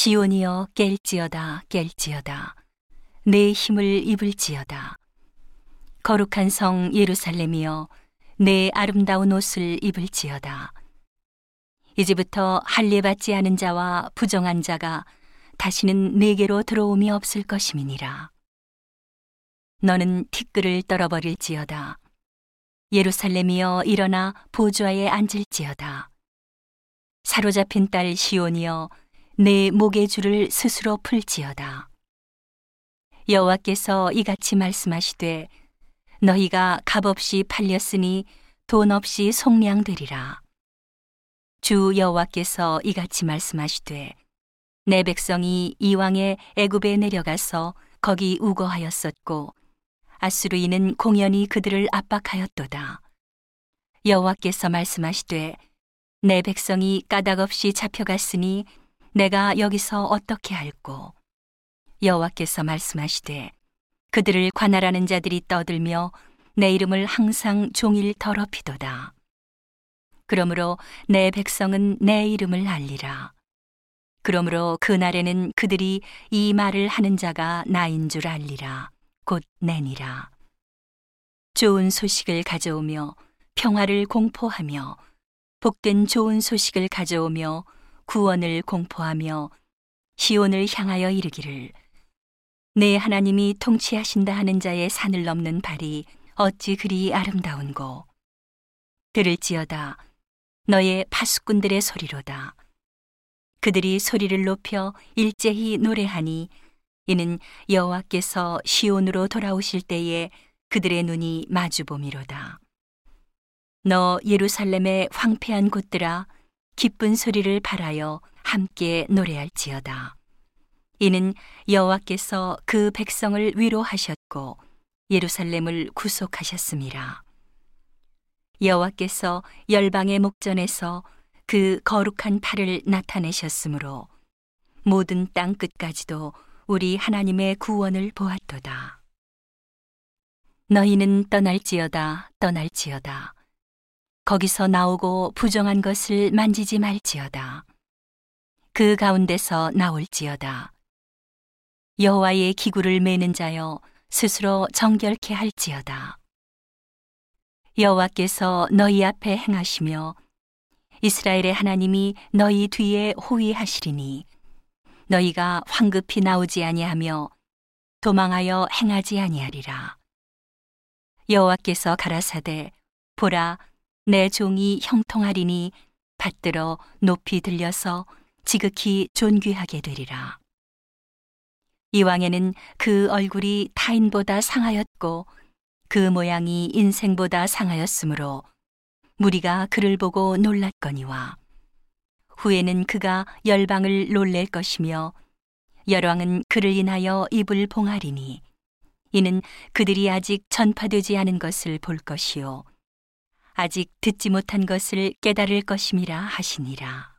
시온이여 깰지어다 깰지어다 내 힘을 입을지어다. 거룩한 성 예루살렘이여 내 아름다운 옷을 입을지어다. 이제부터 할례받지 않은 자와 부정한 자가 다시는 내게로 들어옴이 없을 것임이니라. 너는 티끌을 떨어버릴지어다. 예루살렘이여 일어나 보좌에 앉을지어다. 사로잡힌 딸 시온이여 내 목의 줄을 스스로 풀지어다. 여호와께서 이같이 말씀하시되 너희가 값없이 팔렸으니 돈 없이 속량되리라. 주 여호와께서 이같이 말씀하시되 내 백성이 이왕에 애굽에 내려가서 거기 우거하였었고 아수르인은 공연히 그들을 압박하였도다. 여호와께서 말씀하시되 내 백성이 까닭없이 잡혀갔으니 내가 여기서 어떻게 할꼬. 여호와께서 말씀하시되 그들을 관할하는 자들이 떠들며 내 이름을 항상 종일 더럽히도다. 그러므로 내 백성은 내 이름을 알리라. 그러므로 그날에는 그들이 이 말을 하는 자가 나인 줄 알리라. 곧 내니라. 좋은 소식을 가져오며 평화를 공포하며 복된 좋은 소식을 가져오며 구원을 공포하며 시온을 향하여 이르기를 내 하나님이 통치하신다 하는 자의 산을 넘는 발이 어찌 그리 아름다운고. 들을지어다 너의 파수꾼들의 소리로다. 그들이 소리를 높여 일제히 노래하니 이는 여호와께서 시온으로 돌아오실 때에 그들의 눈이 마주보미로다. 너 예루살렘의 황폐한 곳들아 기쁜 소리를 발하여 함께 노래할지어다. 이는 여호와께서 그 백성을 위로하셨고 예루살렘을 구속하셨음이라. 여호와께서 열방의 목전에서 그 거룩한 팔을 나타내셨으므로 모든 땅 끝까지도 우리 하나님의 구원을 보았도다. 너희는 떠날지어다 떠날지어다. 거기서 나오고 부정한 것을 만지지 말지어다. 그 가운데서 나올지어다. 여호와의 기구를 매는 자여 스스로 정결케 할지어다. 여호와께서 너희 앞에 행하시며 이스라엘의 하나님이 너희 뒤에 호위하시리니 너희가 황급히 나오지 아니하며 도망하여 행하지 아니하리라. 여호와께서 가라사대 보라 내 종이 형통하리니 받들어 높이 들려서 지극히 존귀하게 되리라. 이왕에는 그 얼굴이 타인보다 상하였고 그 모양이 인생보다 상하였으므로 무리가 그를 보고 놀랐거니와 후에는 그가 열방을 놀랠 것이며 열왕은 그를 인하여 입을 봉하리니 이는 그들이 아직 전파되지 않은 것을 볼 것이요 아직 듣지 못한 것을 깨달을 것임이라 하시니라.